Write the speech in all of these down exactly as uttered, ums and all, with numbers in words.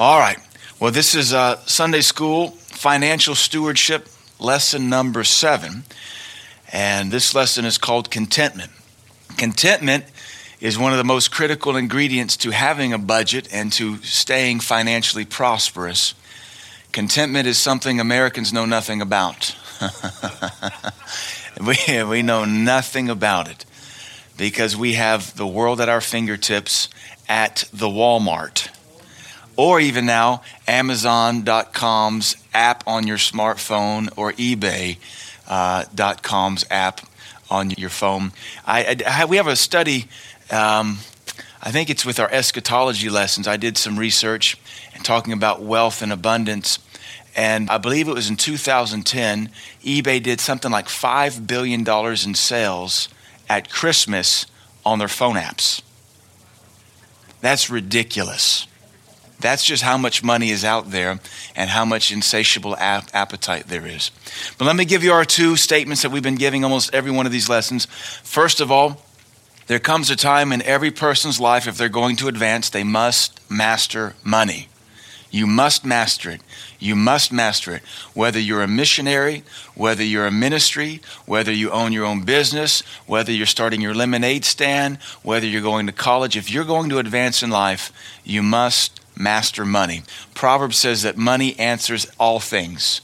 All right. Well, this is uh, Sunday School Financial Stewardship lesson number seven. And this lesson is called Contentment. Contentment is one of the most critical ingredients to having a budget and to staying financially prosperous. Contentment is something Americans know nothing about. we, we know nothing about it because we have the world at our fingertips at the Walmart. Or even now, Amazon dot com's app on your smartphone or eBay dot com's uh, app on your phone. I, I, we have a study, um, I think it's with our eschatology lessons. I did some research and talking about wealth and abundance. And I believe it was in two thousand ten, eBay did something like five billion dollars in sales at Christmas on their phone apps. That's ridiculous. That's just how much money is out there and how much insatiable ap- appetite there is. But let me give you our two statements that we've been giving almost every one of these lessons. First of all, there comes a time in every person's life, if they're going to advance, they must master money. You must master it. You must master it. Whether you're a missionary, whether you're a ministry, whether you own your own business, whether you're starting your lemonade stand, whether you're going to college, if you're going to advance in life, you must master money. Proverbs says that money answers all things.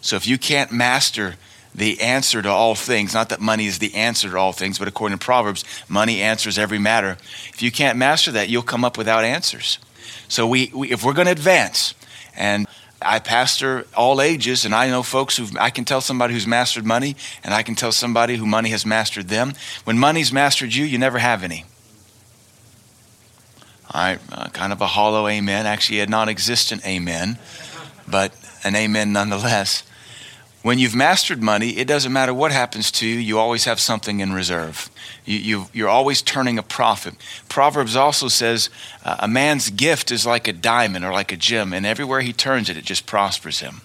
So if you can't master the answer to all things, not that money is the answer to all things, but according to Proverbs, money answers every matter. If you can't master that, you'll come up without answers. So we, we if we're going to advance, and I pastor all ages, and I know folks who I can tell somebody who's mastered money, and I can tell somebody who money has mastered them. When money's mastered you, you never have any. All right, uh, kind of a hollow amen, actually a non-existent amen, but an amen nonetheless. When you've mastered money, it doesn't matter what happens to you, you always have something in reserve. You, you, you're always turning a profit. Proverbs also says uh, a man's gift is like a diamond or like a gem, and everywhere he turns it, it just prospers him.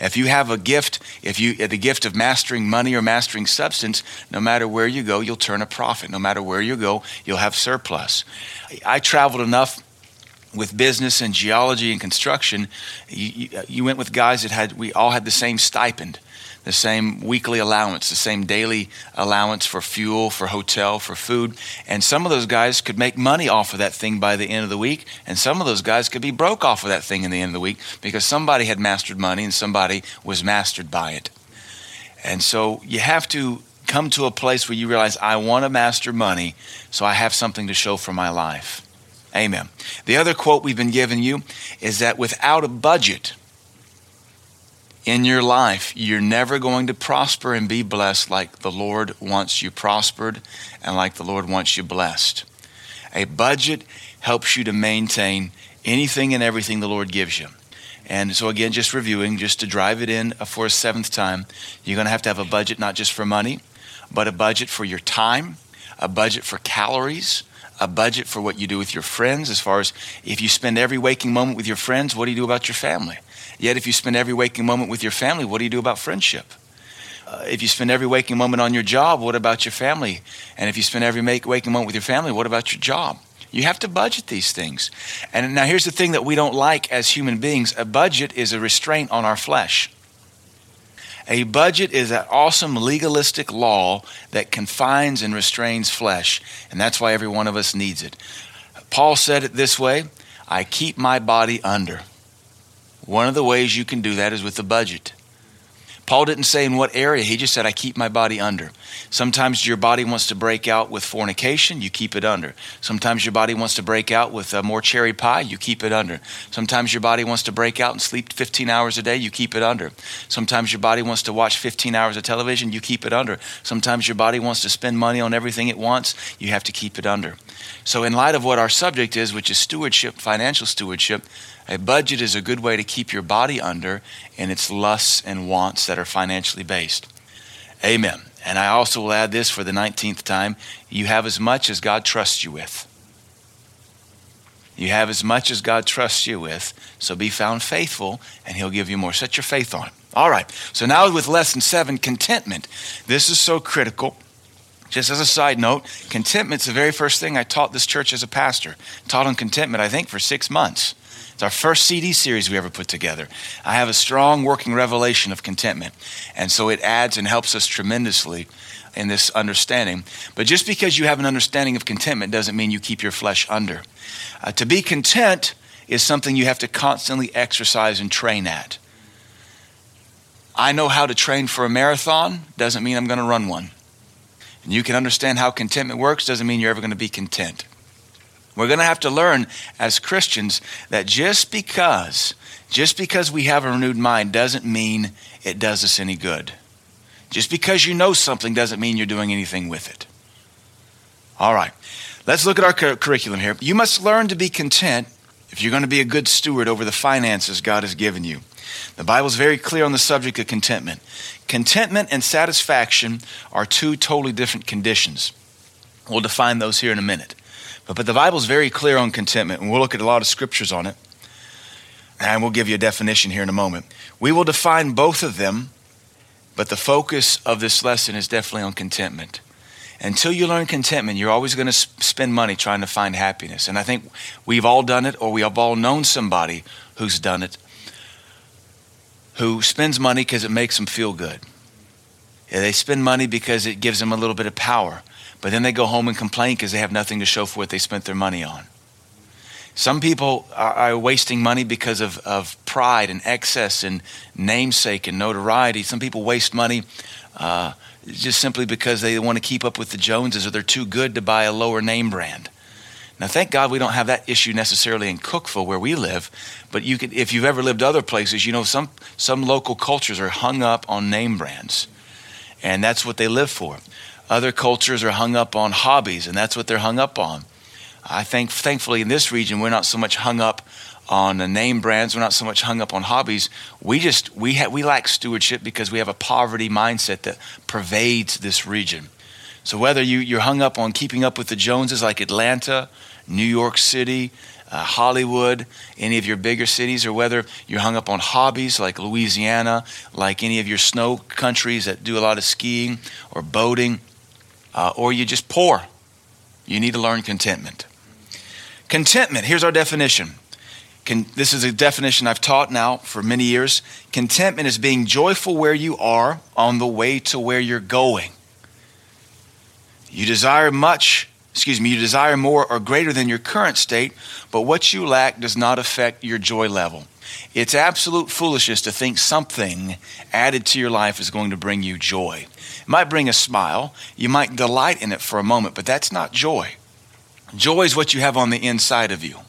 If you have a gift, if you the gift of mastering money or mastering substance, no matter where you go, you'll turn a profit. No matter where you go, you'll have surplus. I traveled enough with business and geology and construction. You, you, you went with guys that had, we all had the same stipend, the same weekly allowance, the same daily allowance for fuel, for hotel, for food. And some of those guys could make money off of that thing by the end of the week. And some of those guys could be broke off of that thing in the end of the week because somebody had mastered money and somebody was mastered by it. And so you have to come to a place where you realize, I want to master money, so I have something to show for my life. Amen. The other quote we've been giving you is that without a budget in your life, you're never going to prosper and be blessed like the Lord wants you prospered and like the Lord wants you blessed. A budget helps you to maintain anything and everything the Lord gives you. And so again, just reviewing, just to drive it in for a seventh time, you're going to have to have a budget not just for money, but a budget for your time, a budget for calories, a budget for what you do with your friends, as far as if you spend every waking moment with your friends, what do you do about your family? Yet if you spend every waking moment with your family, what do you do about friendship? Uh, if you spend every waking moment on your job, what about your family? And if you spend every make, waking moment with your family, what about your job? You have to budget these things. And now here's the thing that we don't like as human beings. A budget is a restraint on our flesh. A budget is that awesome legalistic law that confines and restrains flesh. And that's why every one of us needs it. Paul said it this way, I keep my body under. One of the ways you can do that is with a budget. Paul didn't say in what area. He just said, I keep my body under. Sometimes your body wants to break out with fornication. You keep it under. Sometimes your body wants to break out with uh, more cherry pie. You keep it under. Sometimes your body wants to break out and sleep fifteen hours a day. You keep it under. Sometimes your body wants to watch fifteen hours of television. You keep it under. Sometimes your body wants to spend money on everything it wants. You have to keep it under. So in light of what our subject is, which is stewardship, financial stewardship, a budget is a good way to keep your body under in its lusts and wants that are financially based. Amen. And I also will add this for the nineteenth time. You have as much as God trusts you with. You have as much as God trusts you with. So be found faithful and he'll give you more. Set your faith on him. All right. So now with lesson seven, contentment. This is so critical. Just as a side note, contentment's the very first thing I taught this church as a pastor. Taught on contentment, I think, for six months. It's our first C D series we ever put together. I have a strong working revelation of contentment. And so it adds and helps us tremendously in this understanding. But just because you have an understanding of contentment doesn't mean you keep your flesh under. Uh, to be content is something you have to constantly exercise and train at. I know how to train for a marathon, doesn't mean I'm going to run one. And you can understand how contentment works, doesn't mean you're ever going to be content. We're going to have to learn as Christians that just because, just because we have a renewed mind doesn't mean it does us any good. Just because you know something doesn't mean you're doing anything with it. All right, let's look at our cur- curriculum here. You must learn to be content if you're going to be a good steward over the finances God has given you. The Bible's very clear on the subject of contentment. Contentment and satisfaction are two totally different conditions. We'll define those here in a minute. But, but the Bible's very clear on contentment, and we'll look at a lot of scriptures on it. And we'll give you a definition here in a moment. We will define both of them, but the focus of this lesson is definitely on contentment. Until you learn contentment, you're always going to spend money trying to find happiness. And I think we've all done it, or we have all known somebody who's done it, who spends money because it makes them feel good. Yeah, they spend money because it gives them a little bit of power, but then they go home and complain because they have nothing to show for what they spent their money on. Some people are, are wasting money because of, of pride and excess and namesake and notoriety. Some people waste money uh, just simply because they want to keep up with the Joneses, or they're too good to buy a lower name brand. Now, thank God we don't have that issue necessarily in Cookeville where we live, but you could, if you've ever lived other places, you know some some local cultures are hung up on name brands, and that's what they live for. Other cultures are hung up on hobbies, and that's what they're hung up on. I think, thankfully, in this region, we're not so much hung up on the name brands. We're not so much hung up on hobbies. We just we ha- we lack stewardship because we have a poverty mindset that pervades this region. So whether you, you're hung up on keeping up with the Joneses like Atlanta, New York City, uh, Hollywood, any of your bigger cities, or whether you're hung up on hobbies like Louisiana, like any of your snow countries that do a lot of skiing or boating, uh, or you're just poor, you need to learn contentment. Contentment, here's our definition. Can, this is a definition I've taught now for many years. Contentment is being joyful where you are on the way to where you're going. You desire much, excuse me, you desire more or greater than your current state, but what you lack does not affect your joy level. It's absolute foolishness to think something added to your life is going to bring you joy. It might bring a smile. You might delight in it for a moment, but that's not joy. Joy is what you have on the inside of you.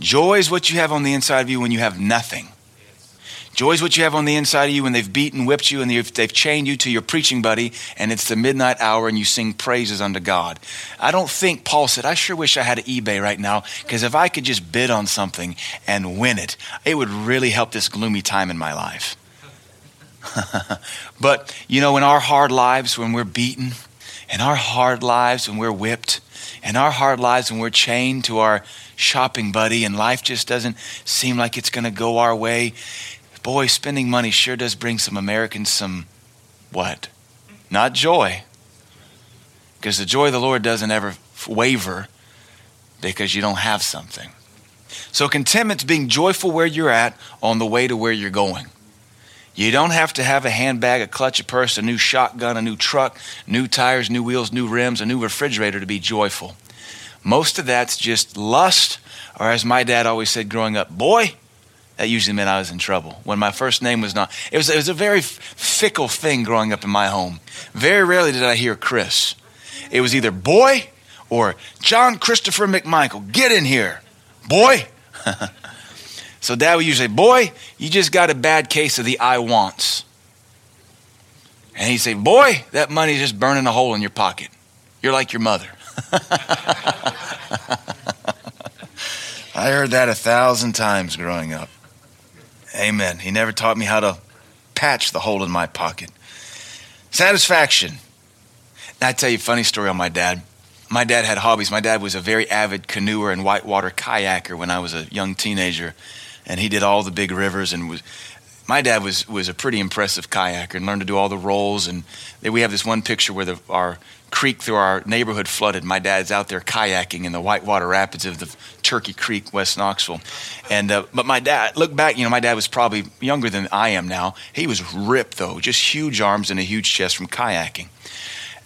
Joy is what you have on the inside of you when you have nothing. Joy is what you have on the inside of you when they've beaten, whipped you, and they've chained you to your preaching buddy, and it's the midnight hour, and you sing praises unto God. I don't think Paul said, I sure wish I had an eBay right now, because if I could just bid on something and win it, it would really help this gloomy time in my life. But, you know, in our hard lives when we're beaten, in our hard lives when we're whipped, in our hard lives when we're chained to our shopping buddy, and life just doesn't seem like it's going to go our way, boy, spending money sure does bring some Americans some what? Not joy. Because the joy of the Lord doesn't ever waver because you don't have something. So contentment's being joyful where you're at on the way to where you're going. You don't have to have a handbag, a clutch, a purse, a new shotgun, a new truck, new tires, new wheels, new rims, a new refrigerator to be joyful. Most of that's just lust, or as my dad always said growing up, boy, that usually meant I was in trouble when my first name was not. It was, it was a very fickle thing growing up in my home. Very rarely did I hear Chris. It was either boy or John Christopher McMichael. Get in here, boy. So Dad would usually say, boy, you just got a bad case of the I wants. And he'd say, boy, that money's just burning a hole in your pocket. You're like your mother. I heard that a thousand times growing up. Amen. He never taught me how to patch the hole in my pocket. Satisfaction. And I tell you a funny story on my dad. My dad had hobbies. My dad was a very avid canoeer and whitewater kayaker when I was a young teenager. And he did all the big rivers. And was, My dad was was a pretty impressive kayaker and learned to do all the rolls. And we have this one picture where the, our creek through our neighborhood flooded. My dad's out there kayaking in the whitewater rapids of the Turkey Creek, West Knoxville. And uh, but my dad, look back, you know, my dad was probably younger than I am now. He was ripped though, just huge arms and a huge chest from kayaking.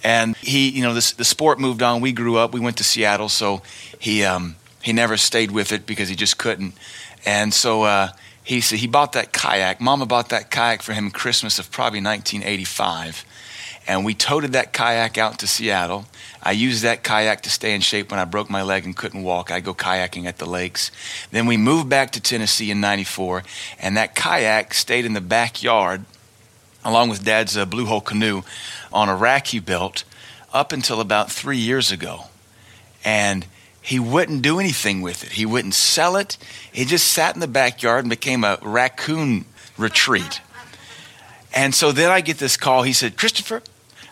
And he, you know, this, the sport moved on. We grew up. We went to Seattle, so he um, he never stayed with it because he just couldn't. And so. Uh, He said he bought that kayak. Mama bought that kayak for him Christmas of probably nineteen eighty-five. And we toted that kayak out to Seattle. I used that kayak to stay in shape when I broke my leg and couldn't walk. I'd go kayaking at the lakes. Then we moved back to Tennessee in ninety-four. And that kayak stayed in the backyard along with Dad's uh, blue hole canoe on a rack he built up until about three years ago. And he wouldn't do anything with it. He wouldn't sell it. He just sat in the backyard and became a raccoon retreat. And so then I get this call. He said, Christopher,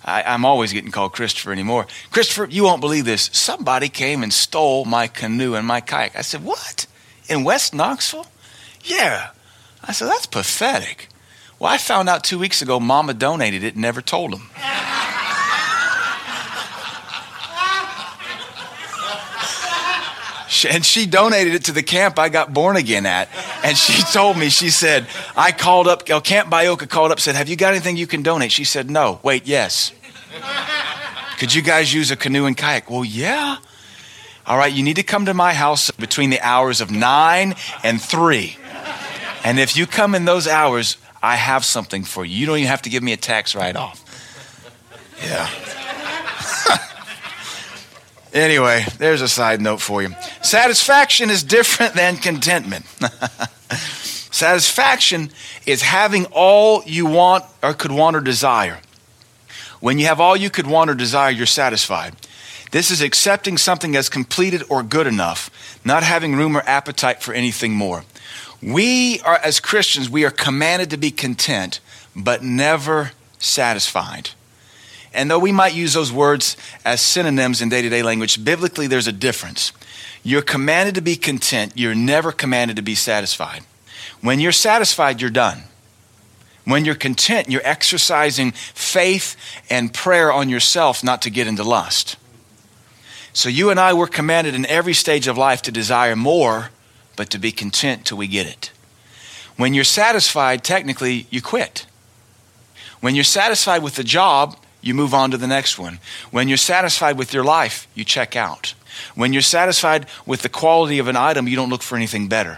I, I'm always getting called Christopher anymore. Christopher, you won't believe this. Somebody came and stole my canoe and my kayak. I said, what? In West Knoxville? Yeah. I said, that's pathetic. Well, I found out two weeks ago Mama donated it and never told him. And she donated it to the camp I got born again at. And she told me, she said, I called up, Camp Bioka called up, said, have you got anything you can donate? She said, no. Wait, yes. Could you guys use a canoe and kayak? Well, yeah. All right, you need to come to my house between the hours of nine and three. And if you come in those hours, I have something for you. You don't even have to give me a tax write-off. Yeah. Anyway, there's a side note for you. Satisfaction is different than contentment. Satisfaction is having all you want or could want or desire. When you have all you could want or desire, you're satisfied. This is accepting something as completed or good enough, not having room or appetite for anything more. We are, as Christians, we are commanded to be content, but never satisfied. And though we might use those words as synonyms in day-to-day language, biblically there's a difference. You're commanded to be content. You're never commanded to be satisfied. When you're satisfied, you're done. When you're content, you're exercising faith and prayer on yourself not to get into lust. So you and I were commanded in every stage of life to desire more, but to be content till we get it. When you're satisfied, technically, you quit. When you're satisfied with the job, you move on to the next one. When you're satisfied with your life, you check out. When you're satisfied with the quality of an item, you don't look for anything better.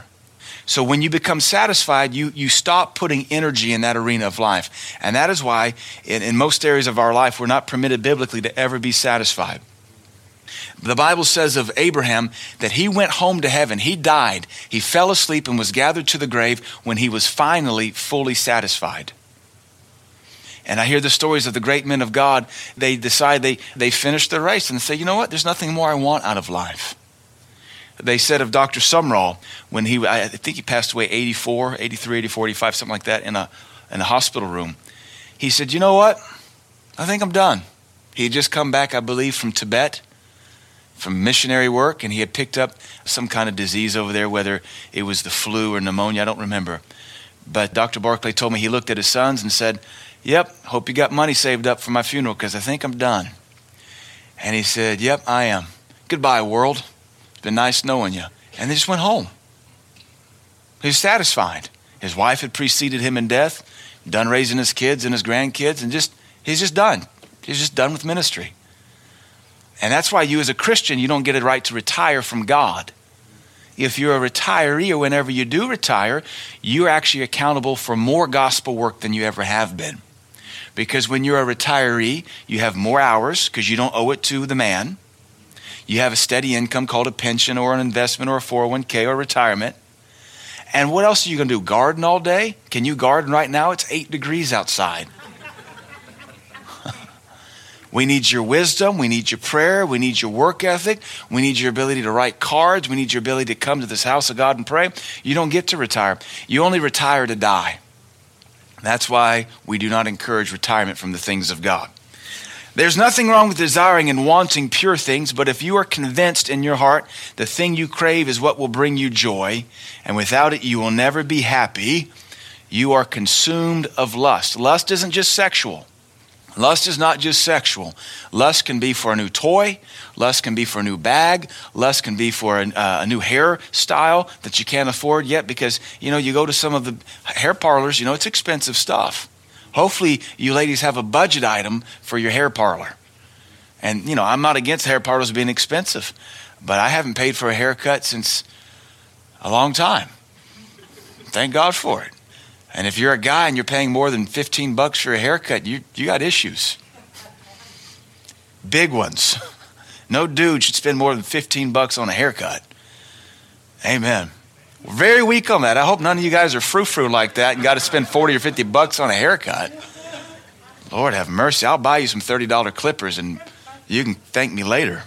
So when you become satisfied, you, you stop putting energy in that arena of life. And that is why in, in most areas of our life, we're not permitted biblically to ever be satisfied. The Bible says of Abraham that he went home to heaven. He died. He fell asleep and was gathered to the grave when he was finally fully satisfied. And I hear the stories of the great men of God. They decide they, they finish their race and say, you know what? There's nothing more I want out of life. They said of Doctor Sumrall, when he, I think he passed away eighty-four, eighty-three, eighty-four, eighty-five, something like that, in a, in a hospital room. He said, you know what? I think I'm done. He had just come back, I believe, from Tibet, from missionary work, and he had picked up some kind of disease over there, whether it was the flu or pneumonia, I don't remember. But Doctor Barclay told me he looked at his sons and said, yep, hope you got money saved up for my funeral because I think I'm done. And he said, yep, I am. Goodbye, world. It's been nice knowing you. And they just went home. He was satisfied. His wife had preceded him in death, done raising his kids and his grandkids, and just he's just done. He's just done with ministry. And that's why you as a Christian, you don't get a right to retire from God. If you're a retiree or whenever you do retire, you're actually accountable for more gospel work than you ever have been. Because when you're a retiree, you have more hours because you don't owe it to the man. You have a steady income called a pension or an investment or a four oh one k or retirement. And what else are you going to do? Garden all day? Can you garden right now? It's eight degrees outside. We need your wisdom. We need your prayer. We need your work ethic. We need your ability to write cards. We need your ability to come to this house of God and pray. You don't get to retire. You only retire to die. That's why we do not encourage retirement from the things of God. There's nothing wrong with desiring and wanting pure things, but if you are convinced in your heart the thing you crave is what will bring you joy, and without it you will never be happy, you are consumed of lust. Lust isn't just sexual. Lust is not just sexual. Lust can be for a new toy. Lust can be for a new bag. Lust can be for a, uh, a new hairstyle that you can't afford yet because, you know, you go to some of the hair parlors, you know, it's expensive stuff. Hopefully you ladies have a budget item for your hair parlor. And, you know, I'm not against hair parlors being expensive, but I haven't paid for a haircut since a long time. Thank God for it. And if you're a guy and you're paying more than fifteen bucks for a haircut, you, you got issues. Big ones. No dude should spend more than fifteen bucks on a haircut. Amen. We're very weak on that. I hope none of you guys are frou-frou like that and got to spend forty or fifty bucks on a haircut. Lord have mercy. I'll buy you some thirty dollar clippers and you can thank me later.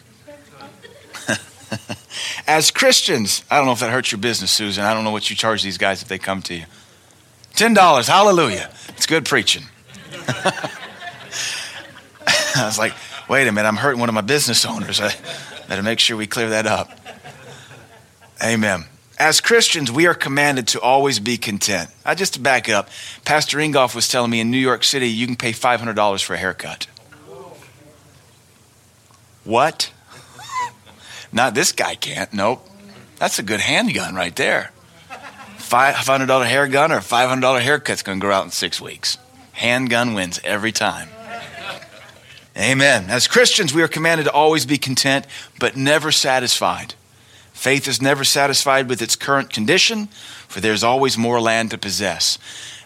As Christians, I don't know if that hurts your business, Susan. I don't know what you charge these guys if they come to you. ten dollars, hallelujah. It's good preaching. I was like, wait a minute, I'm hurting one of my business owners. I better make sure we clear that up. Amen. As Christians, we are commanded to always be content. I just to back up, Pastor Ingoff was telling me in New York City, you can pay five hundred dollars for a haircut. What? Not this guy can't, nope. That's a good handgun right there. five hundred dollar hair gun or five hundred dollar haircut's going to grow out in six weeks. Handgun wins every time. Amen. As Christians, we are commanded to always be content, but never satisfied. Faith is never satisfied with its current condition, for there's always more land to possess.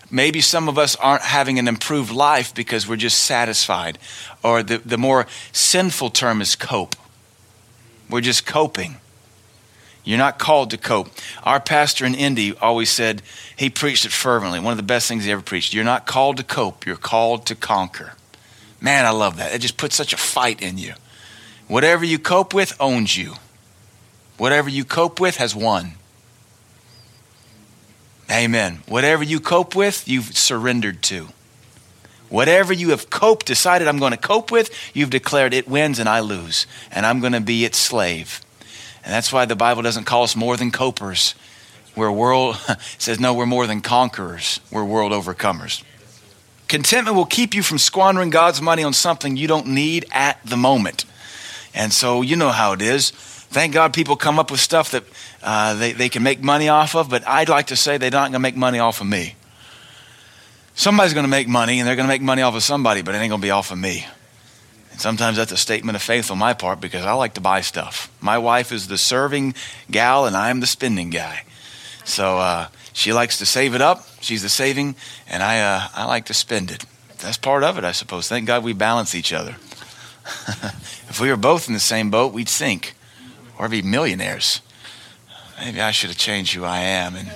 Maybe some of us aren't having an improved life because we're just satisfied. Or the, the more sinful term is cope. We're just coping. You're not called to cope. Our pastor in Indy always said, he preached it fervently. One of the best things he ever preached. You're not called to cope. You're called to conquer. Man, I love that. It just puts such a fight in you. Whatever you cope with owns you. Whatever you cope with has won. Amen. Whatever you cope with, you've surrendered to. Whatever you have coped, decided I'm going to cope with, you've declared it wins and I lose. And I'm going to be its slave. And that's why the Bible doesn't call us more than copers. We're world, it says no, we're more than conquerors. We're world overcomers. Contentment will keep you from squandering God's money on something you don't need at the moment. And so you know how it is. Thank God people come up with stuff that uh, they, they can make money off of, but I'd like to say they're not going to make money off of me. Somebody's going to make money, and they're going to make money off of somebody, but it ain't going to be off of me. Sometimes that's a statement of faith on my part because I like to buy stuff. My wife is the serving gal and I'm the spending guy. So uh, she likes to save it up. She's the saving and I uh, I like to spend it. That's part of it, I suppose. Thank God we balance each other. If we were both in the same boat, we'd sink or be millionaires. Maybe I should have changed who I am. And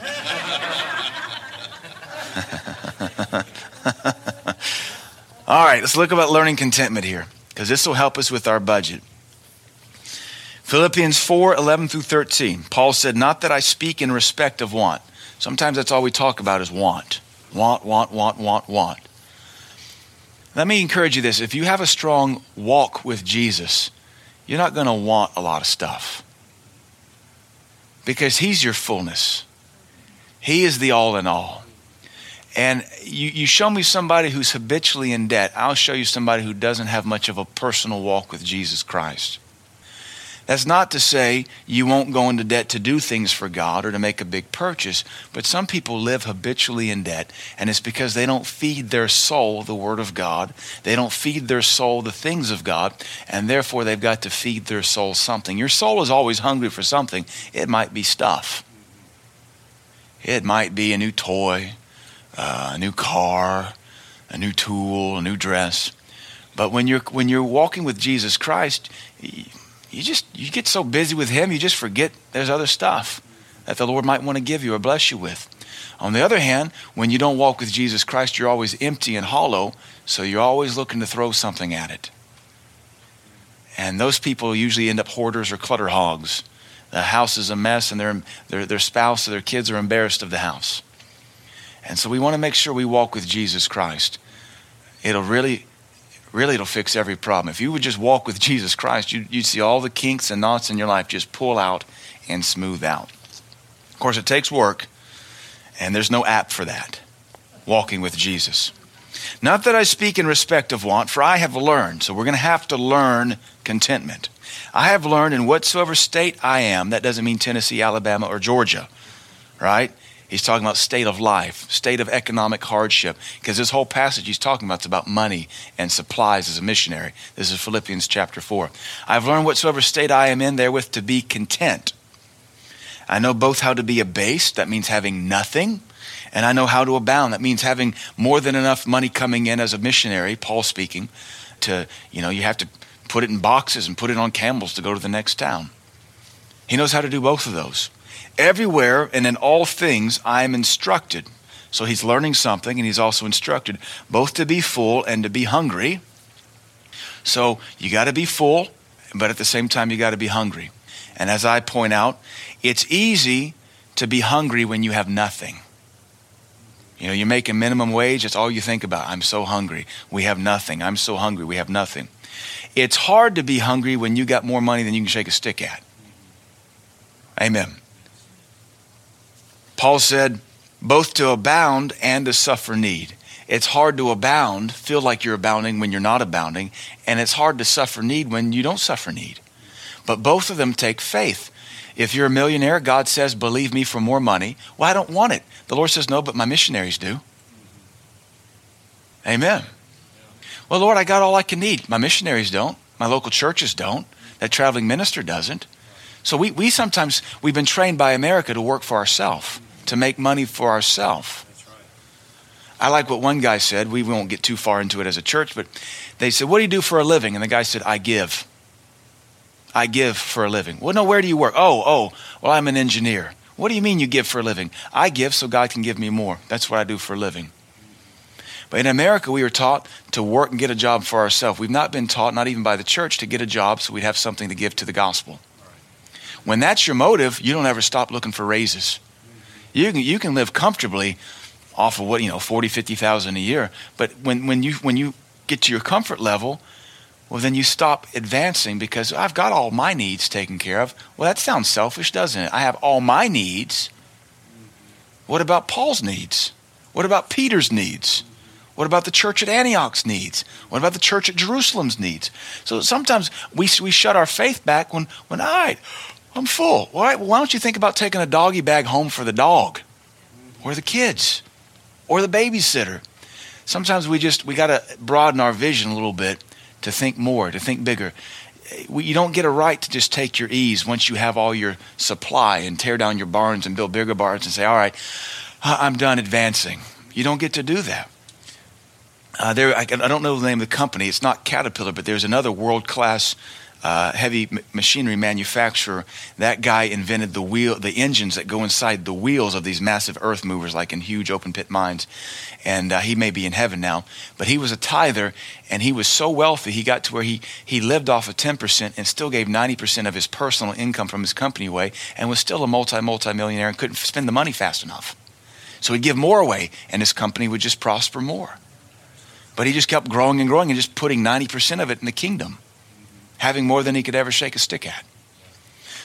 all right, let's look about learning contentment here, because this will help us with our budget. Philippians four, eleven through thirteen. Paul said, not that I speak in respect of want. Sometimes that's all we talk about is want. Want, want, want, want, want. Let me encourage you this. If you have a strong walk with Jesus, you're not going to want a lot of stuff. Because he's your fullness. He is the all in all. And you, you show me somebody who's habitually in debt, I'll show you somebody who doesn't have much of a personal walk with Jesus Christ. That's not to say you won't go into debt to do things for God or to make a big purchase, but some people live habitually in debt, and it's because they don't feed their soul the Word of God. They don't feed their soul the things of God, and therefore they've got to feed their soul something. Your soul is always hungry for something. It might be stuff. It might be a new toy. Uh, a new car, a new tool, a new dress. But when you're when you're walking with Jesus Christ, you just you get so busy with him, you just forget there's other stuff that the Lord might want to give you or bless you with. On the other hand, when you don't walk with Jesus Christ, you're always empty and hollow, so you're always looking to throw something at it. And those people usually end up hoarders or clutter hogs. The house is a mess, and their their their spouse or their kids are embarrassed of the house. And so we want to make sure we walk with Jesus Christ. It'll really, really it'll fix every problem. If you would just walk with Jesus Christ, you'd, you'd see all the kinks and knots in your life just pull out and smooth out. Of course, it takes work, and there's no app for that. walking with Jesus. Not that I speak in respect of want, for I have learned. So we're going to have to learn contentment. I have learned in whatsoever state I am. That doesn't mean Tennessee, Alabama, or Georgia, right? He's talking about state of life, state of economic hardship, because this whole passage he's talking about is about money and supplies as a missionary. This is Philippians chapter four. I've learned whatsoever state I am in therewith to be content. I know both how to be abased, that means having nothing, and I know how to abound, that means having more than enough money coming in as a missionary, Paul speaking, to, you know, you have to put it in boxes and put it on camels to go to the next town. He knows how to do both of those. Everywhere and in all things I am instructed. So he's learning something and he's also instructed both to be full and to be hungry. So you got to be full, but at the same time you got to be hungry. And as I point out, it's easy to be hungry when you have nothing. You know, you're making minimum wage, that's all you think about. I'm so hungry, we have nothing. I'm so hungry, we have nothing. It's hard to be hungry when you got more money than you can shake a stick at. Amen. Paul said, both to abound and to suffer need. It's hard to abound, feel like you're abounding when you're not abounding, and it's hard to suffer need when you don't suffer need. But both of them take faith. If you're a millionaire, God says, believe me for more money. Well, I don't want it. The Lord says, no, but my missionaries do. Amen. Well, Lord, I got all I can need. My missionaries don't. My local churches don't. That traveling minister doesn't. So we, we sometimes, we've been trained by America to work for ourselves, to make money for ourselves. I like what one guy said. We won't get too far into it as a church, but they said, what do you do for a living? And the guy said, I give. I give for a living. Well, no, where do you work? Oh, oh, well, I'm an engineer. What do you mean you give for a living? I give so God can give me more. That's what I do for a living. But in America, we were taught to work and get a job for ourselves. We've not been taught, not even by the church, to get a job so we'd have something to give to the gospel. When that's your motive, you don't ever stop looking for raises. You can, you can live comfortably off of what, you know, forty, fifty thousand a year. But when, when you when you get to your comfort level, well, then you stop advancing because I've got all my needs taken care of. Well, that sounds selfish, doesn't it? I have all my needs. What about Paul's needs? What about Peter's needs? What about the church at Antioch's needs? What about the church at Jerusalem's needs? So sometimes we we shut our faith back when, when all right, I'm full. All right, well, why don't you think about taking a doggy bag home for the dog or the kids or the babysitter? Sometimes we just, we got to broaden our vision a little bit to think more, to think bigger. You don't get a right to just take your ease once you have all your supply and tear down your barns and build bigger barns and say, all right, I'm done advancing. You don't get to do that. Uh, there, I, I don't know the name of the company. It's not Caterpillar, but there's another world-class uh, heavy m- machinery manufacturer. That guy invented the wheel, the engines that go inside the wheels of these massive earth movers, like in huge open pit mines. And uh, he may be in heaven now, but he was a tither, and he was so wealthy, he got to where he he lived off of ten percent and still gave ninety percent of his personal income from his company away, and was still a multi multi millionaire and couldn't spend the money fast enough. So he'd give more away, and his company would just prosper more. But he just kept growing and growing and just putting ninety percent of it in the kingdom, having more than he could ever shake a stick at.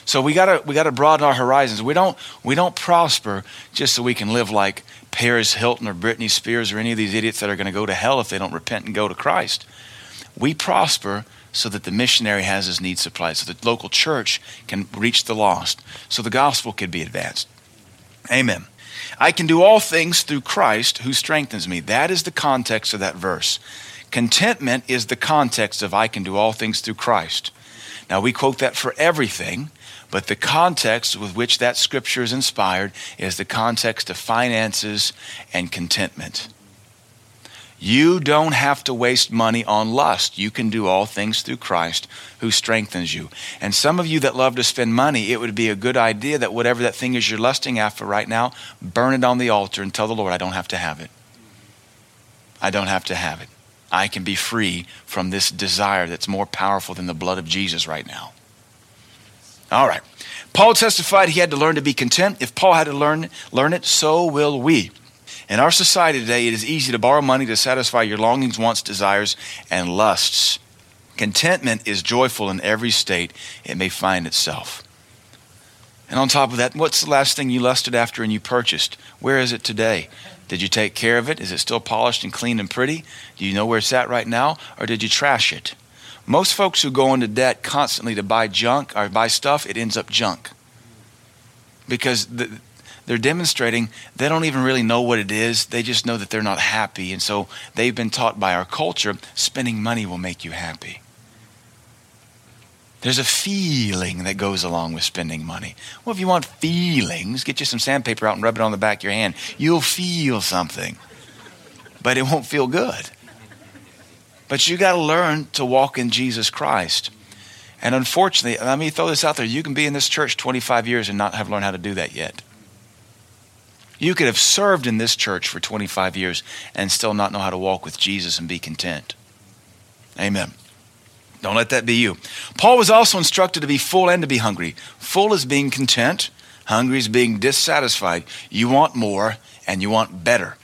So we gotta we gotta broaden our horizons. We don't we don't prosper just so we can live like Paris Hilton or Britney Spears or any of these idiots that are gonna go to hell if they don't repent and go to Christ. We prosper so that the missionary has his needs supplied, so the local church can reach the lost, so the gospel could be advanced. Amen. I can do all things through Christ who strengthens me. That is the context of that verse. Contentment is the context of I can do all things through Christ. Now, we quote that for everything, but the context with which that scripture is inspired is the context of finances and contentment. You don't have to waste money on lust. You can do all things through Christ who strengthens you. And some of you that love to spend money, it would be a good idea that whatever that thing is you're lusting after right now, burn it on the altar and tell the Lord, I don't have to have it. I don't have to have it. I can be free from this desire that's more powerful than the blood of Jesus right now. All right. Paul testified he had to learn to be content. If Paul had to learn, learn it, so will we. In our society today, it is easy to borrow money to satisfy your longings, wants, desires, and lusts. Contentment is joyful in every state it may find itself. And on top of that, what's the last thing you lusted after and you purchased? Where is it today? Did you take care of it? Is it still polished and clean and pretty? Do you know where it's at right now? Or did you trash it? Most folks who go into debt constantly to buy junk or buy stuff, it ends up junk. Because the, they're demonstrating they don't even really know what it is. They just know that they're not happy. And so they've been taught by our culture, spending money will make you happy. There's a feeling that goes along with spending money. Well, if you want feelings, get you some sandpaper out and rub it on the back of your hand. You'll feel something, but it won't feel good. But you got to learn to walk in Jesus Christ. And unfortunately, let me throw this out there. You can be in this church twenty-five years and not have learned how to do that yet. You could have served in this church for twenty-five years and still not know how to walk with Jesus and be content. Amen. Don't let that be you. Paul was also instructed to be full and to be hungry. Full is being content. Hungry is being dissatisfied. You want more and you want better.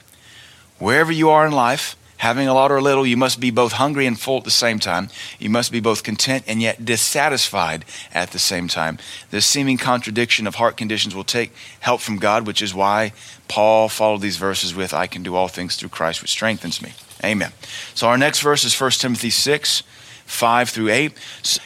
Wherever you are in life, having a lot or a little, you must be both hungry and full at the same time. You must be both content and yet dissatisfied at the same time. This seeming contradiction of heart conditions will take help from God, which is why Paul followed these verses with, I can do all things through Christ, which strengthens me. Amen. So our next verse is First Timothy six, five through eight.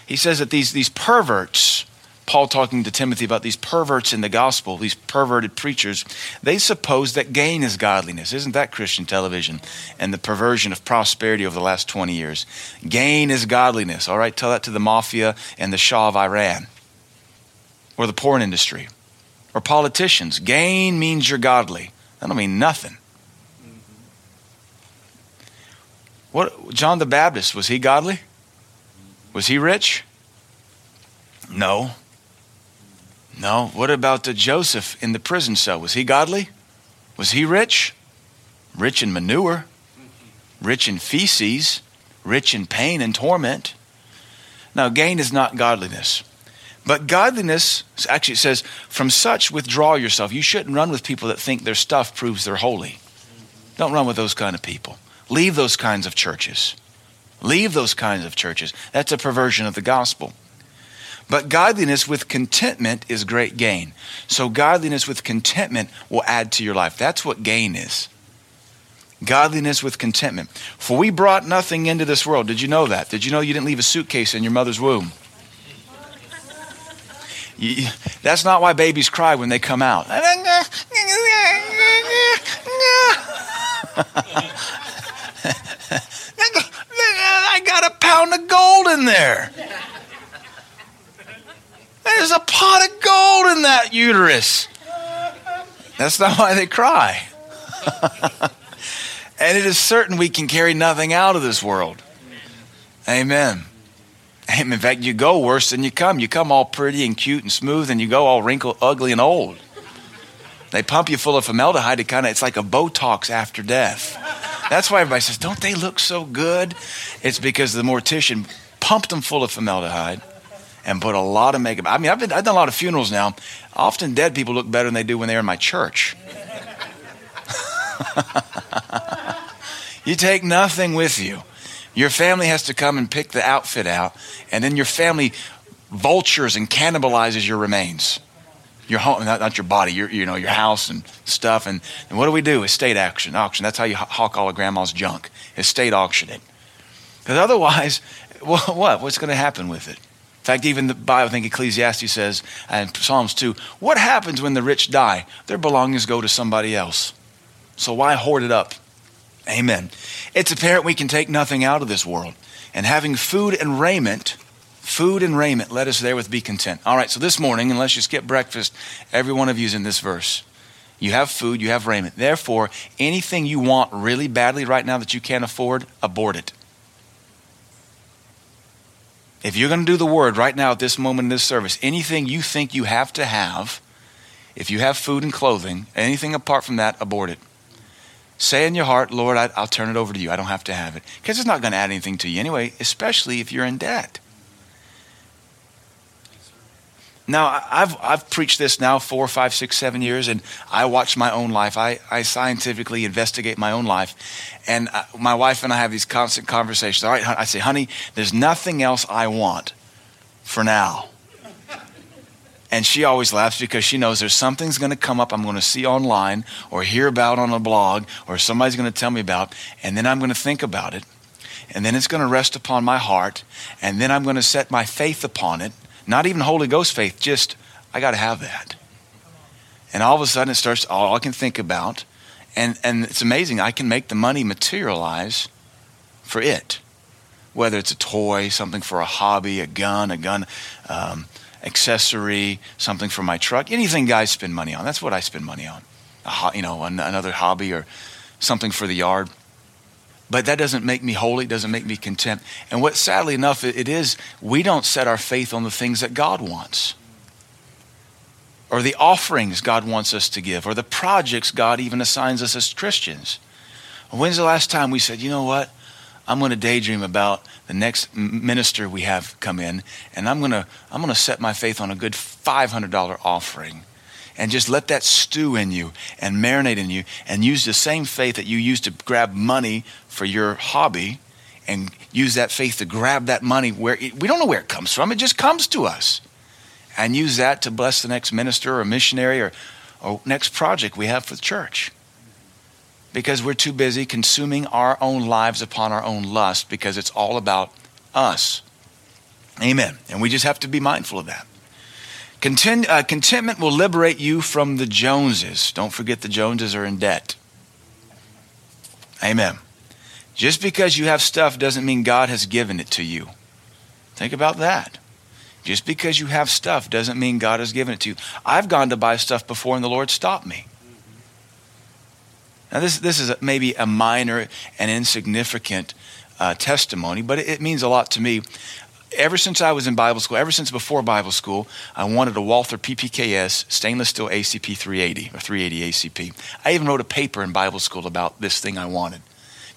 He says that these, these perverts, Paul talking to Timothy about these perverts in the gospel, these perverted preachers, they suppose that gain is godliness. Isn't that Christian television and the perversion of prosperity over the last twenty years? Gain is godliness. All right, tell that to the mafia and the Shah of Iran or the porn industry or politicians. Gain means you're godly. That don't mean nothing. What, John the Baptist, was he godly? Was he rich? No. No. What about the Joseph in the prison cell? Was he godly? Was he rich? Rich in manure, rich in feces, rich in pain and torment. Now, gain is not godliness. But godliness, actually it says, from such withdraw yourself. You shouldn't run with people that think their stuff proves they're holy. Don't run with those kind of people. Leave those kinds of churches. Leave those kinds of churches. That's a perversion of the gospel. But godliness with contentment is great gain. So godliness with contentment will add to your life. That's what gain is. Godliness with contentment. For we brought nothing into this world. Did you know that? Did you know you didn't leave a suitcase in your mother's womb? You, that's not why babies cry when they come out. I got a pound of gold in there. There's a pot of gold in that uterus. That's not why they cry. And it is certain we can carry nothing out of this world. Amen. Amen. In fact, you go worse than you come. You come all pretty and cute and smooth, and you go all wrinkled, ugly, and old. They pump you full of formaldehyde to kind of, it's like a Botox after death. That's why everybody says, don't they look so good? It's because the mortician pumped them full of formaldehyde and put a lot of makeup. I mean, I've, been, I've done a lot of funerals now. Often dead people look better than they do when they're in my church. You take nothing with you. Your family has to come and pick the outfit out, and then your family vultures and cannibalizes your remains. Your home, not, not your body, your, you know, your house and stuff. And, and what do we do? Estate auction. auction. That's how you hawk all of grandma's junk. Estate auction it. Because otherwise, well, what? What's going to happen with it? In fact, even the Bible, I think Ecclesiastes says, and Psalms two, what happens when the rich die? Their belongings go to somebody else. So why hoard it up? Amen. It's apparent we can take nothing out of this world. And having food and raiment, food and raiment, let us therewith be content. All right, so this morning, unless you skip breakfast, every one of you is in this verse. You have food, you have raiment. Therefore, anything you want really badly right now that you can't afford, abort it. If you're going to do the word right now at this moment in this service, anything you think you have to have, if you have food and clothing, anything apart from that, abort it. Say in your heart, Lord, I, I'll turn it over to you. I don't have to have it. Because it's not going to add anything to you anyway, especially if you're in debt. Now, I've I've preached this now four, five, six, seven years, and I watch my own life. I, I scientifically investigate my own life, and I, my wife and I have these constant conversations. All right, I say, honey, there's nothing else I want for now. And she always laughs because she knows there's something's going to come up I'm going to see online or hear about on a blog or somebody's going to tell me about, and then I'm going to think about it, and then it's going to rest upon my heart, and then I'm going to set my faith upon it, not even Holy Ghost faith, just I got to have that. And all of a sudden it starts, all I can think about, and, and it's amazing. I can make the money materialize for it, whether it's a toy, something for a hobby, a gun, a gun, um, accessory, something for my truck, anything guys spend money on. That's what I spend money on, a ho- you know, an- another hobby or something for the yard. But that doesn't make me holy. It doesn't make me content. And what sadly enough it is, we don't set our faith on the things that God wants or the offerings God wants us to give or the projects God even assigns us as Christians. When's the last time we said, you know what? I'm going to daydream about the next minister we have come in, and I'm going to I'm going to set my faith on a good five hundred dollars offering and just let that stew in you and marinate in you and use the same faith that you used to grab money for your hobby and use that faith to grab that money where it, we don't know where it comes from. It just comes to us, and use that to bless the next minister or missionary or, or next project we have for the church. Because we're too busy consuming our own lives upon our own lust, because it's all about us. Amen. And we just have to be mindful of that. Content, uh, contentment will liberate you from the Joneses. Don't forget the Joneses are in debt. Amen. Just because you have stuff doesn't mean God has given it to you. Think about that. Just because you have stuff doesn't mean God has given it to you. I've gone to buy stuff before and the Lord stopped me. Now, this this is maybe a minor and insignificant uh, testimony, but it, it means a lot to me. Ever since I was in Bible school, ever since before Bible school, I wanted a Walther P P K S stainless steel A C P three eighty or three eighty A C P. I even wrote a paper in Bible school about this thing I wanted,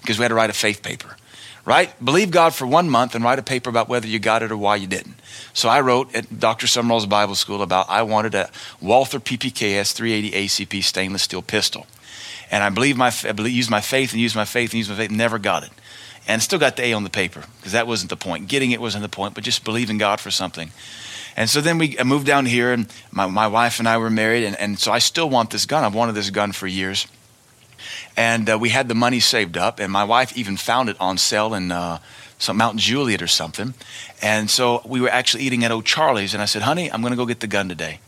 because we had to write a faith paper, right? Believe God for one month and write a paper about whether you got it or why you didn't. So I wrote at Doctor Sumrall's Bible school about I wanted a Walther P P K S three eighty A C P stainless steel pistol. And I believe my I believe, used my faith and used my faith and used my faith and never got it. And still got the A on the paper, because that wasn't the point. Getting it wasn't the point, but just believing God for something. And so then we moved down here, and my, my wife and I were married. And, and so I still want this gun. I've wanted this gun for years. And uh, we had the money saved up. And my wife even found it on sale in uh, some Mount Juliet or something. And so we were actually eating at O'Charlie's. And I said, honey, I'm going to go get the gun today.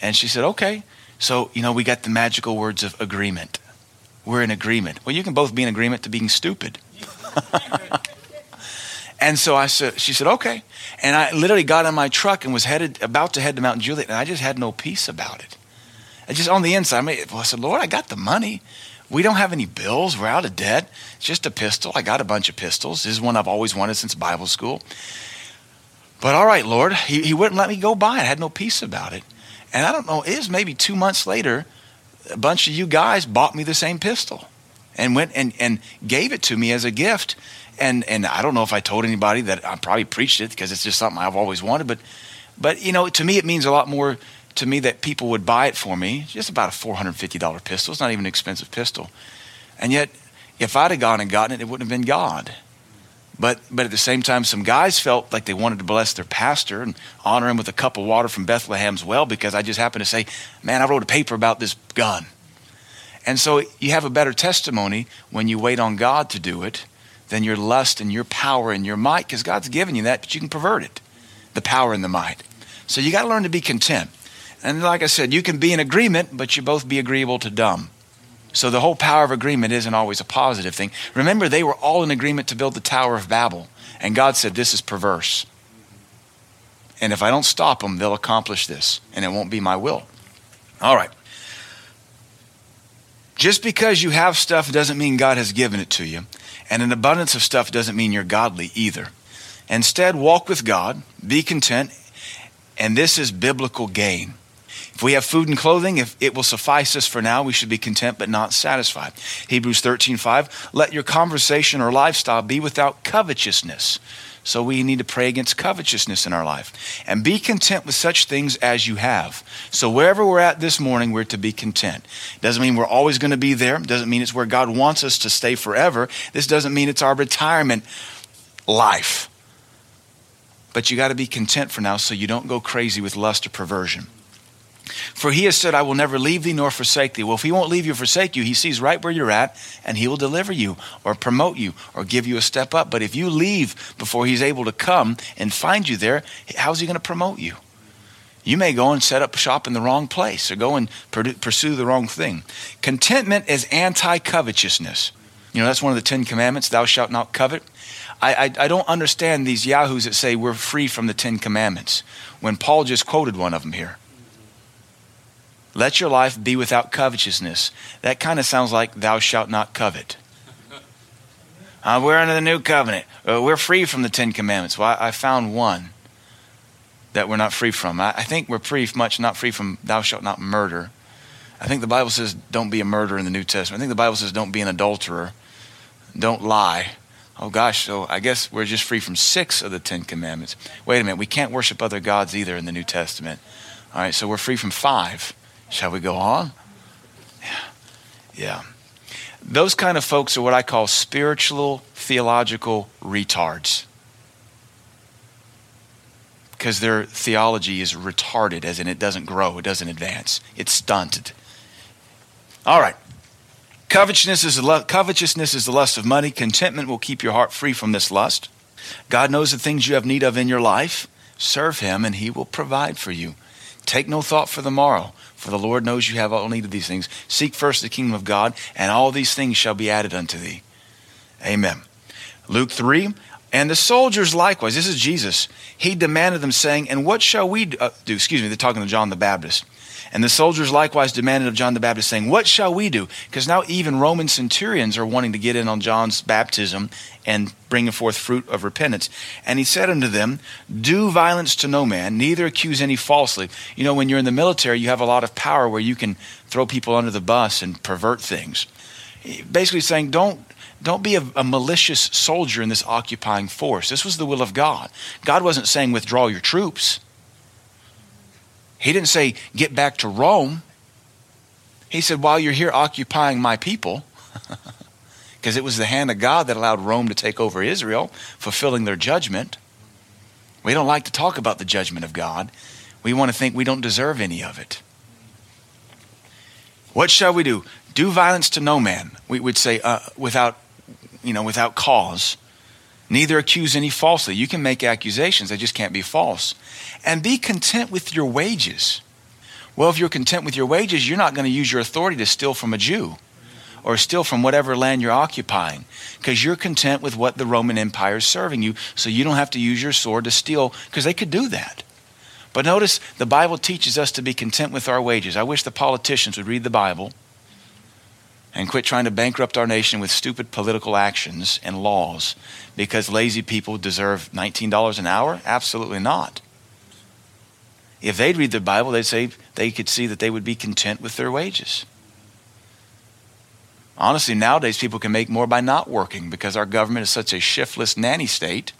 And she said, okay. So, you know, we got the magical words of agreement. We're in agreement. Well, you can both be in agreement to being stupid. And so I said, she said, okay. And I literally got in my truck and was headed, about to head to Mount Juliet. And I just had no peace about it. I just, on the inside, I, made, well, I said, Lord, I got the money. We don't have any bills. We're out of debt. It's just a pistol. I got a bunch of pistols. This is one I've always wanted since Bible school. But all right, Lord, he, he wouldn't let me go buy it. I had no peace about it. And I don't know, it was maybe two months later, a bunch of you guys bought me the same pistol and went and, and gave it to me as a gift. And and I don't know if I told anybody that I probably preached it, because it's just something I've always wanted. But, but you know, to me, it means a lot more to me that people would buy it for me. It's just about a four hundred fifty dollars pistol. It's not even an expensive pistol. And yet, if I'd have gone and gotten it, it wouldn't have been God. But but at the same time, some guys felt like they wanted to bless their pastor and honor him with a cup of water from Bethlehem's well, because I just happened to say, man, I wrote a paper about this gun. And so you have a better testimony when you wait on God to do it than your lust and your power and your might, because God's given you that, but you can pervert it, the power and the might. So you got to learn to be content. And like I said, you can be in agreement, but you both be agreeable to dumb. So the whole power of agreement isn't always a positive thing. Remember, they were all in agreement to build the Tower of Babel. And God said, this is perverse. And if I don't stop them, they'll accomplish this. And it won't be my will. All right. Just because you have stuff doesn't mean God has given it to you. And an abundance of stuff doesn't mean you're godly either. Instead, walk with God, be content. And this is biblical gain. If we have food and clothing, if it will suffice us for now, we should be content but not satisfied. Hebrews thirteen five, let your conversation or lifestyle be without covetousness. So we need to pray against covetousness in our life. And be content with such things as you have. So wherever we're at this morning, we're to be content. Doesn't mean we're always going to be there. Doesn't mean it's where God wants us to stay forever. This doesn't mean it's our retirement life. but you got to be content for now so you don't go crazy with lust or perversion. For he has said, I will never leave thee nor forsake thee. Well, if he won't leave you or forsake you, he sees right where you're at, and he will deliver you or promote you or give you a step up. But if you leave before he's able to come and find you there, how's he going to promote you? You may go and set up shop in the wrong place or go and pursue the wrong thing. Contentment is anti-covetousness. You know, that's one of the Ten Commandments, thou shalt not covet. I, I, I don't understand these yahoos that say we're free from the Ten Commandments when Paul just quoted one of them here. Let your life be without covetousness. That kind of sounds like thou shalt not covet. Uh, we're under the new covenant. Uh, we're free from the Ten Commandments. Well, I, I found one that we're not free from. I, I think we're pretty much not free from thou shalt not murder. I think the Bible says don't be a murderer in the New Testament. I think the Bible says don't be an adulterer. Don't lie. Oh gosh, so I guess we're just free from six of the Ten Commandments. Wait a minute, we can't worship other gods either in the New Testament. All right, so we're free from five. Shall we go on? Yeah. Yeah. Those kind of folks are what I call spiritual theological retards. Because their theology is retarded, as in it doesn't grow, it doesn't advance, it's stunted. All right. Covetousness is the lust, covetousness is the lust of money. Contentment will keep your heart free from this lust. God knows the things you have need of in your life. Serve him and he will provide for you. Take no thought for the morrow, for the Lord knows you have all need of these things. Seek first the kingdom of God, and all these things shall be added unto thee. Amen. Luke three, and the soldiers likewise, this is Jesus, he demanded them, saying, and what shall we do? Uh, do? Excuse me, they're talking to John the Baptist. And the soldiers likewise demanded of John the Baptist, saying, what shall we do? Because now even Roman centurions are wanting to get in on John's baptism and bringing forth fruit of repentance. And he said unto them, do violence to no man, neither accuse any falsely. You know, when you're in the military, you have a lot of power where you can throw people under the bus and pervert things. Basically saying, don't Don't be a, a malicious soldier in this occupying force. This was the will of God. God wasn't saying withdraw your troops. He didn't say, get back to Rome. He said, while you're here occupying my people, because it was the hand of God that allowed Rome to take over Israel, fulfilling their judgment. We don't like to talk about the judgment of God. We want to think we don't deserve any of it. What shall we do? Do violence to no man, we would say, uh, without, you know, without cause. Neither accuse any falsely. You can make accusations, they just can't be false. And be content with your wages. Well, if you're content with your wages, you're not going to use your authority to steal from a Jew or steal from whatever land you're occupying, because you're content with what the Roman Empire is serving you, so you don't have to use your sword to steal, because they could do that. But notice the Bible teaches us to be content with our wages. I wish the politicians would read the Bible and quit trying to bankrupt our nation with stupid political actions and laws, because lazy people deserve nineteen dollars an hour? Absolutely not. If they'd read the Bible, they'd say they could see that they would be content with their wages. Honestly, nowadays people can make more by not working, because our government is such a shiftless nanny state.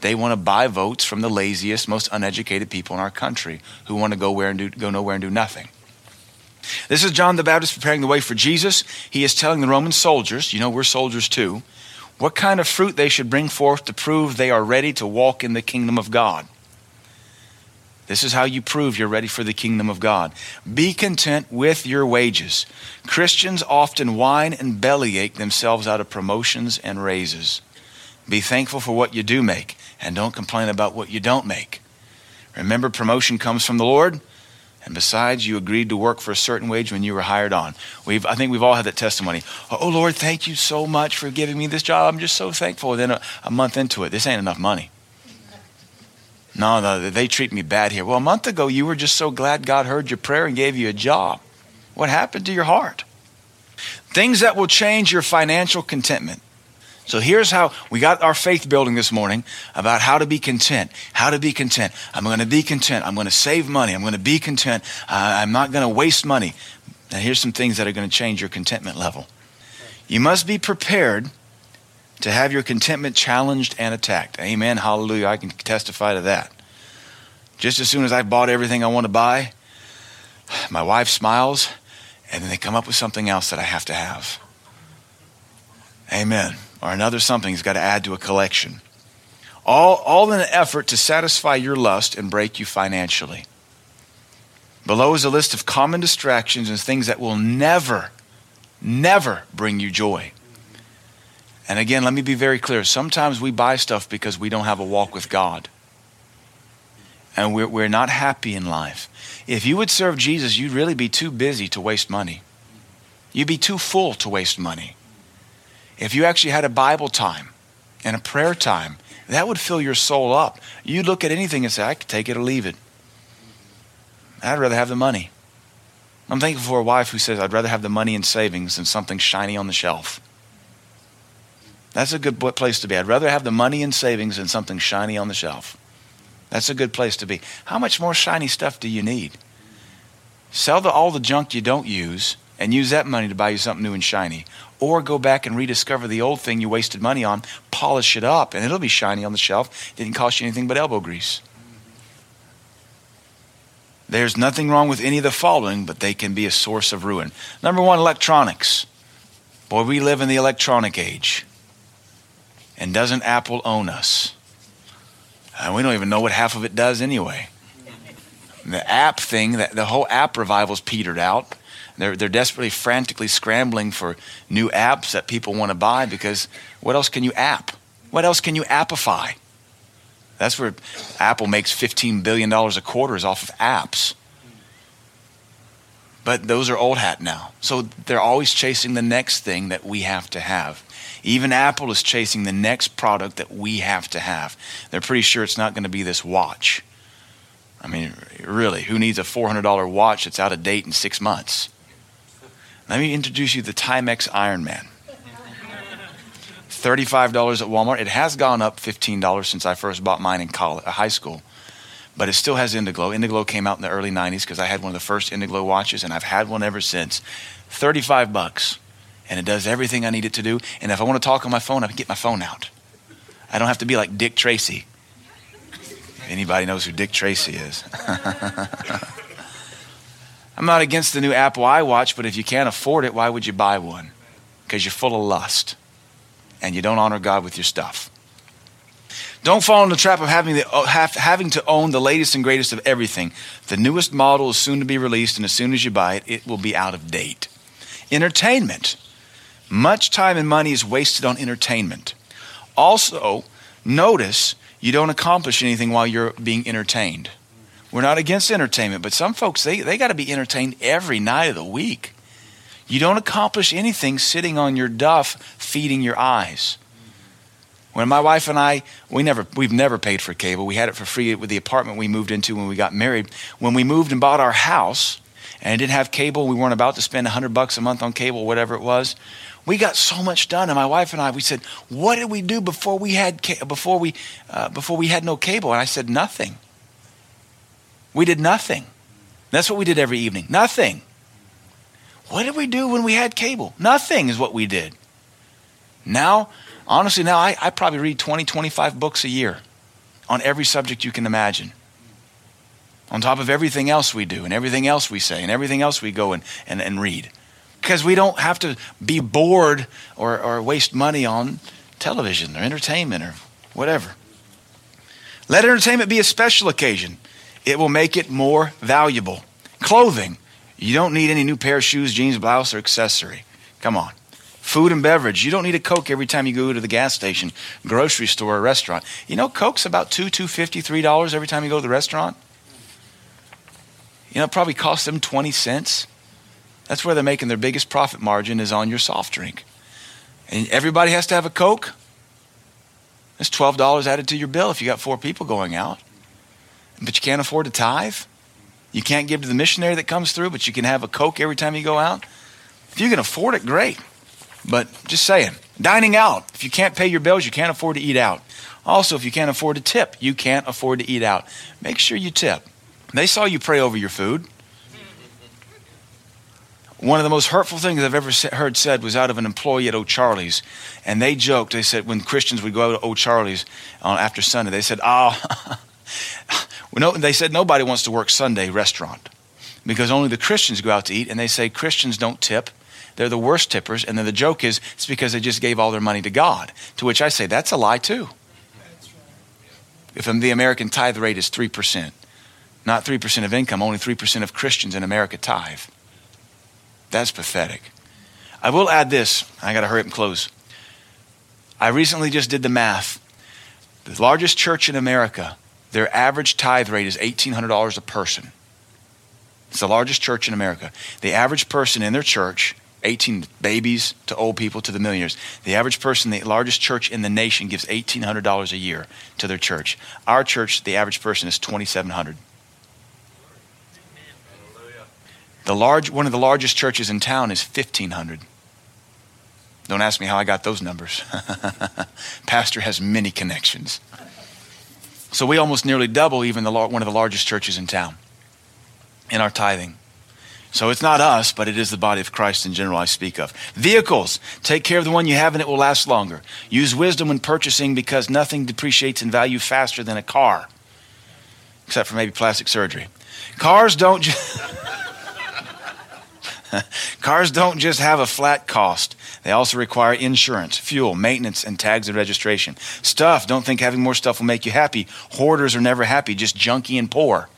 They want to buy votes from the laziest, most uneducated people in our country who want to go where and do, go nowhere and do nothing. This is John the Baptist preparing the way for Jesus. He is telling the Roman soldiers, you know, we're soldiers too, what kind of fruit they should bring forth to prove they are ready to walk in the kingdom of God. This is how you prove you're ready for the kingdom of God. Be content with your wages. Christians often whine and bellyache themselves out of promotions and raises. Be thankful for what you do make, and don't complain about what you don't make. Remember, promotion comes from the Lord. And besides, you agreed to work for a certain wage when you were hired on. We've, I think we've all had that testimony. Oh, Lord, thank you so much for giving me this job. I'm just so thankful. And then a, a month into it, this ain't enough money. No, no, they treat me bad here. Well, a month ago, you were just so glad God heard your prayer and gave you a job. What happened to your heart? Things that will change your financial contentment. So here's how we got our faith building this morning about how to be content, how to be content. I'm going to be content. I'm going to save money. I'm going to be content. Uh, I'm not going to waste money. Now here's some things that are going to change your contentment level. You must be prepared to have your contentment challenged and attacked. Amen. Hallelujah. I can testify to that. Just as soon as I bought everything I want to buy, my wife smiles and then they come up with something else that I have to have. Amen. Or another something's got to add to a collection. all, all in an effort to satisfy your lust and break you financially. Below is a list of common distractions and things that will never, never bring you joy. And again, let me be very clear. Sometimes we buy stuff because we don't have a walk with God. And we're, we're not happy in life. If you would serve Jesus, you'd really be too busy to waste money. You'd be too full to waste money. If you actually had a Bible time and a prayer time, that would fill your soul up. You'd look at anything and say, I could take it or leave it. I'd rather have the money. I'm thankful for a wife who says, I'd rather have the money in savings than something shiny on the shelf. That's a good place to be. I'd rather have the money in savings than something shiny on the shelf. That's a good place to be. How much more shiny stuff do you need? Sell the, all the junk you don't use and use that money to buy you something new and shiny. Or go back and rediscover the old thing you wasted money on, polish it up, and it'll be shiny on the shelf. Didn't cost you anything but elbow grease. There's nothing wrong with any of the following, but they can be a source of ruin. Number one, electronics. Boy, we live in the electronic age. And doesn't Apple own us? And we don't even know what half of it does anyway. The app thing, the whole app revival's petered out. They're, they're desperately, frantically scrambling for new apps that people want to buy because what else can you app? What else can you appify? That's where Apple makes fifteen billion dollars a quarter is off of apps. But those are old hat now. So they're always chasing the next thing that we have to have. Even Apple is chasing the next product that we have to have. They're pretty sure it's not going to be this watch. I mean, really, who needs a four hundred dollars watch that's out of date in six months? Let me introduce you to the Timex Ironman. thirty-five dollars at Walmart. It has gone up fifteen dollars since I first bought mine in college, high school, but it still has Indiglo. Indiglo came out in the early nineties because I had one of the first Indiglo watches, and I've had one ever since. thirty-five bucks, and it does everything I need it to do. And if I want to talk on my phone, I can get my phone out. I don't have to be like Dick Tracy. Anybody knows who Dick Tracy is. I'm not against the new Apple iWatch, but if you can't afford it, why would you buy one? Because you're full of lust and you don't honor God with your stuff. Don't fall in the trap of having, the, have, having to own the latest and greatest of everything. The newest model is soon to be released, and as soon as you buy it, it will be out of date. Entertainment. Much time and money is wasted on entertainment. Also, notice you don't accomplish anything while you're being entertained. We're not against entertainment, but some folks, they, they got to be entertained every night of the week. You don't accomplish anything sitting on your duff, feeding your eyes. When my wife and I, we never, we've never paid for cable. We had it for free with the apartment we moved into when we got married. When we moved and bought our house and didn't have cable, we weren't about to spend one hundred bucks a month on cable, whatever it was. We got so much done, and my wife and I, we said, "What did we do before we had ca- before we uh, before we had no cable?" And I said, "Nothing. We did nothing. That's what we did every evening. Nothing. What did we do when we had cable? Nothing is what we did. Now, honestly, now I, I probably read twenty, twenty-five books a year on every subject you can imagine. On top of everything else we do and everything else we say and everything else we go and and, and read." Because we don't have to be bored or, or waste money on television or entertainment or whatever. Let entertainment be a special occasion. It will make it more valuable. Clothing. You don't need any new pair of shoes, jeans, blouse, or accessory. Come on. Food and beverage. You don't need a Coke every time you go to the gas station, grocery store, or restaurant. You know, Coke's about two dollars, two fifty, three dollars every time you go to the restaurant. You know, it probably costs them twenty cents. That's where they're making their biggest profit margin is on your soft drink. And everybody has to have a Coke. That's twelve dollars added to your bill if you got four people going out. But you can't afford to tithe. You can't give to the missionary that comes through, but you can have a Coke every time you go out. If you can afford it, great. But just saying, dining out. If you can't pay your bills, you can't afford to eat out. Also, if you can't afford to tip, you can't afford to eat out. Make sure you tip. They saw you pray over your food. One of the most hurtful things I've ever heard said was out of an employee at O'Charlie's. And they joked, they said, when Christians would go out to O'Charlie's uh, after Sunday, they said, oh, no, they said nobody wants to work Sunday restaurant because only the Christians go out to eat. And they say Christians don't tip. They're the worst tippers. And then the joke is, it's because they just gave all their money to God. To which I say, that's a lie too. If the American tithe rate is three percent, not three percent of income, only three percent of Christians in America tithe. That's pathetic. I will add this. I got to hurry up and close. I recently just did the math. The largest church in America, their average tithe rate is eighteen hundred dollars a person. It's the largest church in America. The average person in their church, eighteen babies to old people to the millionaires. The average person, the largest church in the nation, gives eighteen hundred dollars a year to their church. Our church, the average person is twenty-seven hundred dollars. The large, one of the largest churches in town is fifteen hundred dollars. Don't ask me how I got those numbers. Pastor has many connections. So we almost nearly double even the one of the largest churches in town in our tithing. So it's not us, but it is the body of Christ in general I speak of. Vehicles, take care of the one you have and it will last longer. Use wisdom when purchasing because nothing depreciates in value faster than a car, except for maybe plastic surgery. Cars don't ju- Cars don't just have a flat cost. They also require insurance, fuel, maintenance, and tags and registration. Stuff, don't think having more stuff will make you happy. Hoarders are never happy, just junky and poor.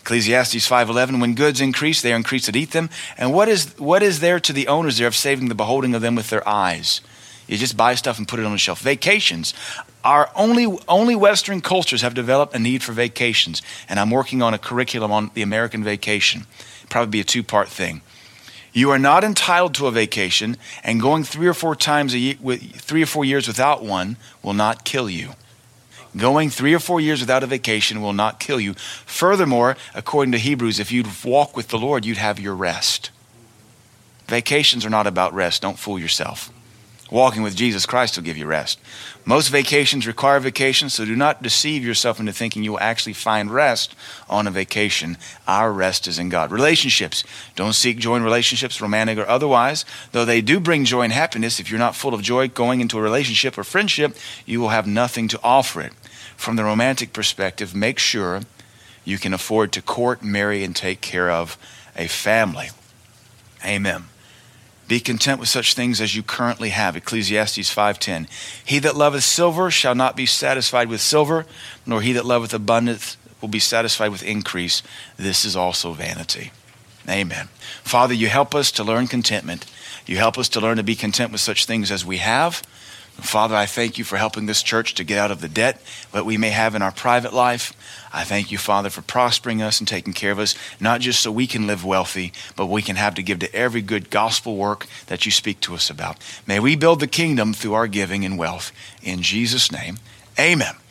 Ecclesiastes five eleven, when goods increase, they are increased that eat them. And what is what is there to the owners there of saving the beholding of them with their eyes? You just buy stuff and put it on the shelf. Vacations. Our only, only Western cultures have developed a need for vacations. And I'm working on a curriculum on the American vacation. Probably be a two-part thing. You are not entitled to a vacation, and going three or four times a year, three or four years without one will not kill you. Going three or four years without a vacation will not kill you. Furthermore, according to Hebrews, if you'd walk with the Lord, you'd have your rest. Vacations are not about rest. Don't fool yourself. Walking with Jesus Christ will give you rest. Most vacations require vacations, so do not deceive yourself into thinking you will actually find rest on a vacation. Our rest is in God. Relationships. Don't seek joy in relationships, romantic or otherwise. Though they do bring joy and happiness, if you're not full of joy going into a relationship or friendship, you will have nothing to offer it. From the romantic perspective, make sure you can afford to court, marry, and take care of a family. Amen. Be content with such things as you currently have. Ecclesiastes five ten. He that loveth silver shall not be satisfied with silver, nor he that loveth abundance will be satisfied with increase. This is also vanity. Amen. Father, you help us to learn contentment. You help us to learn to be content with such things as we have. Father, I thank you for helping this church to get out of the debt that we may have in our private life. I thank you, Father, for prospering us and taking care of us, not just so we can live wealthy, but we can have to give to every good gospel work that you speak to us about. May we build the kingdom through our giving and wealth. In Jesus' name, amen.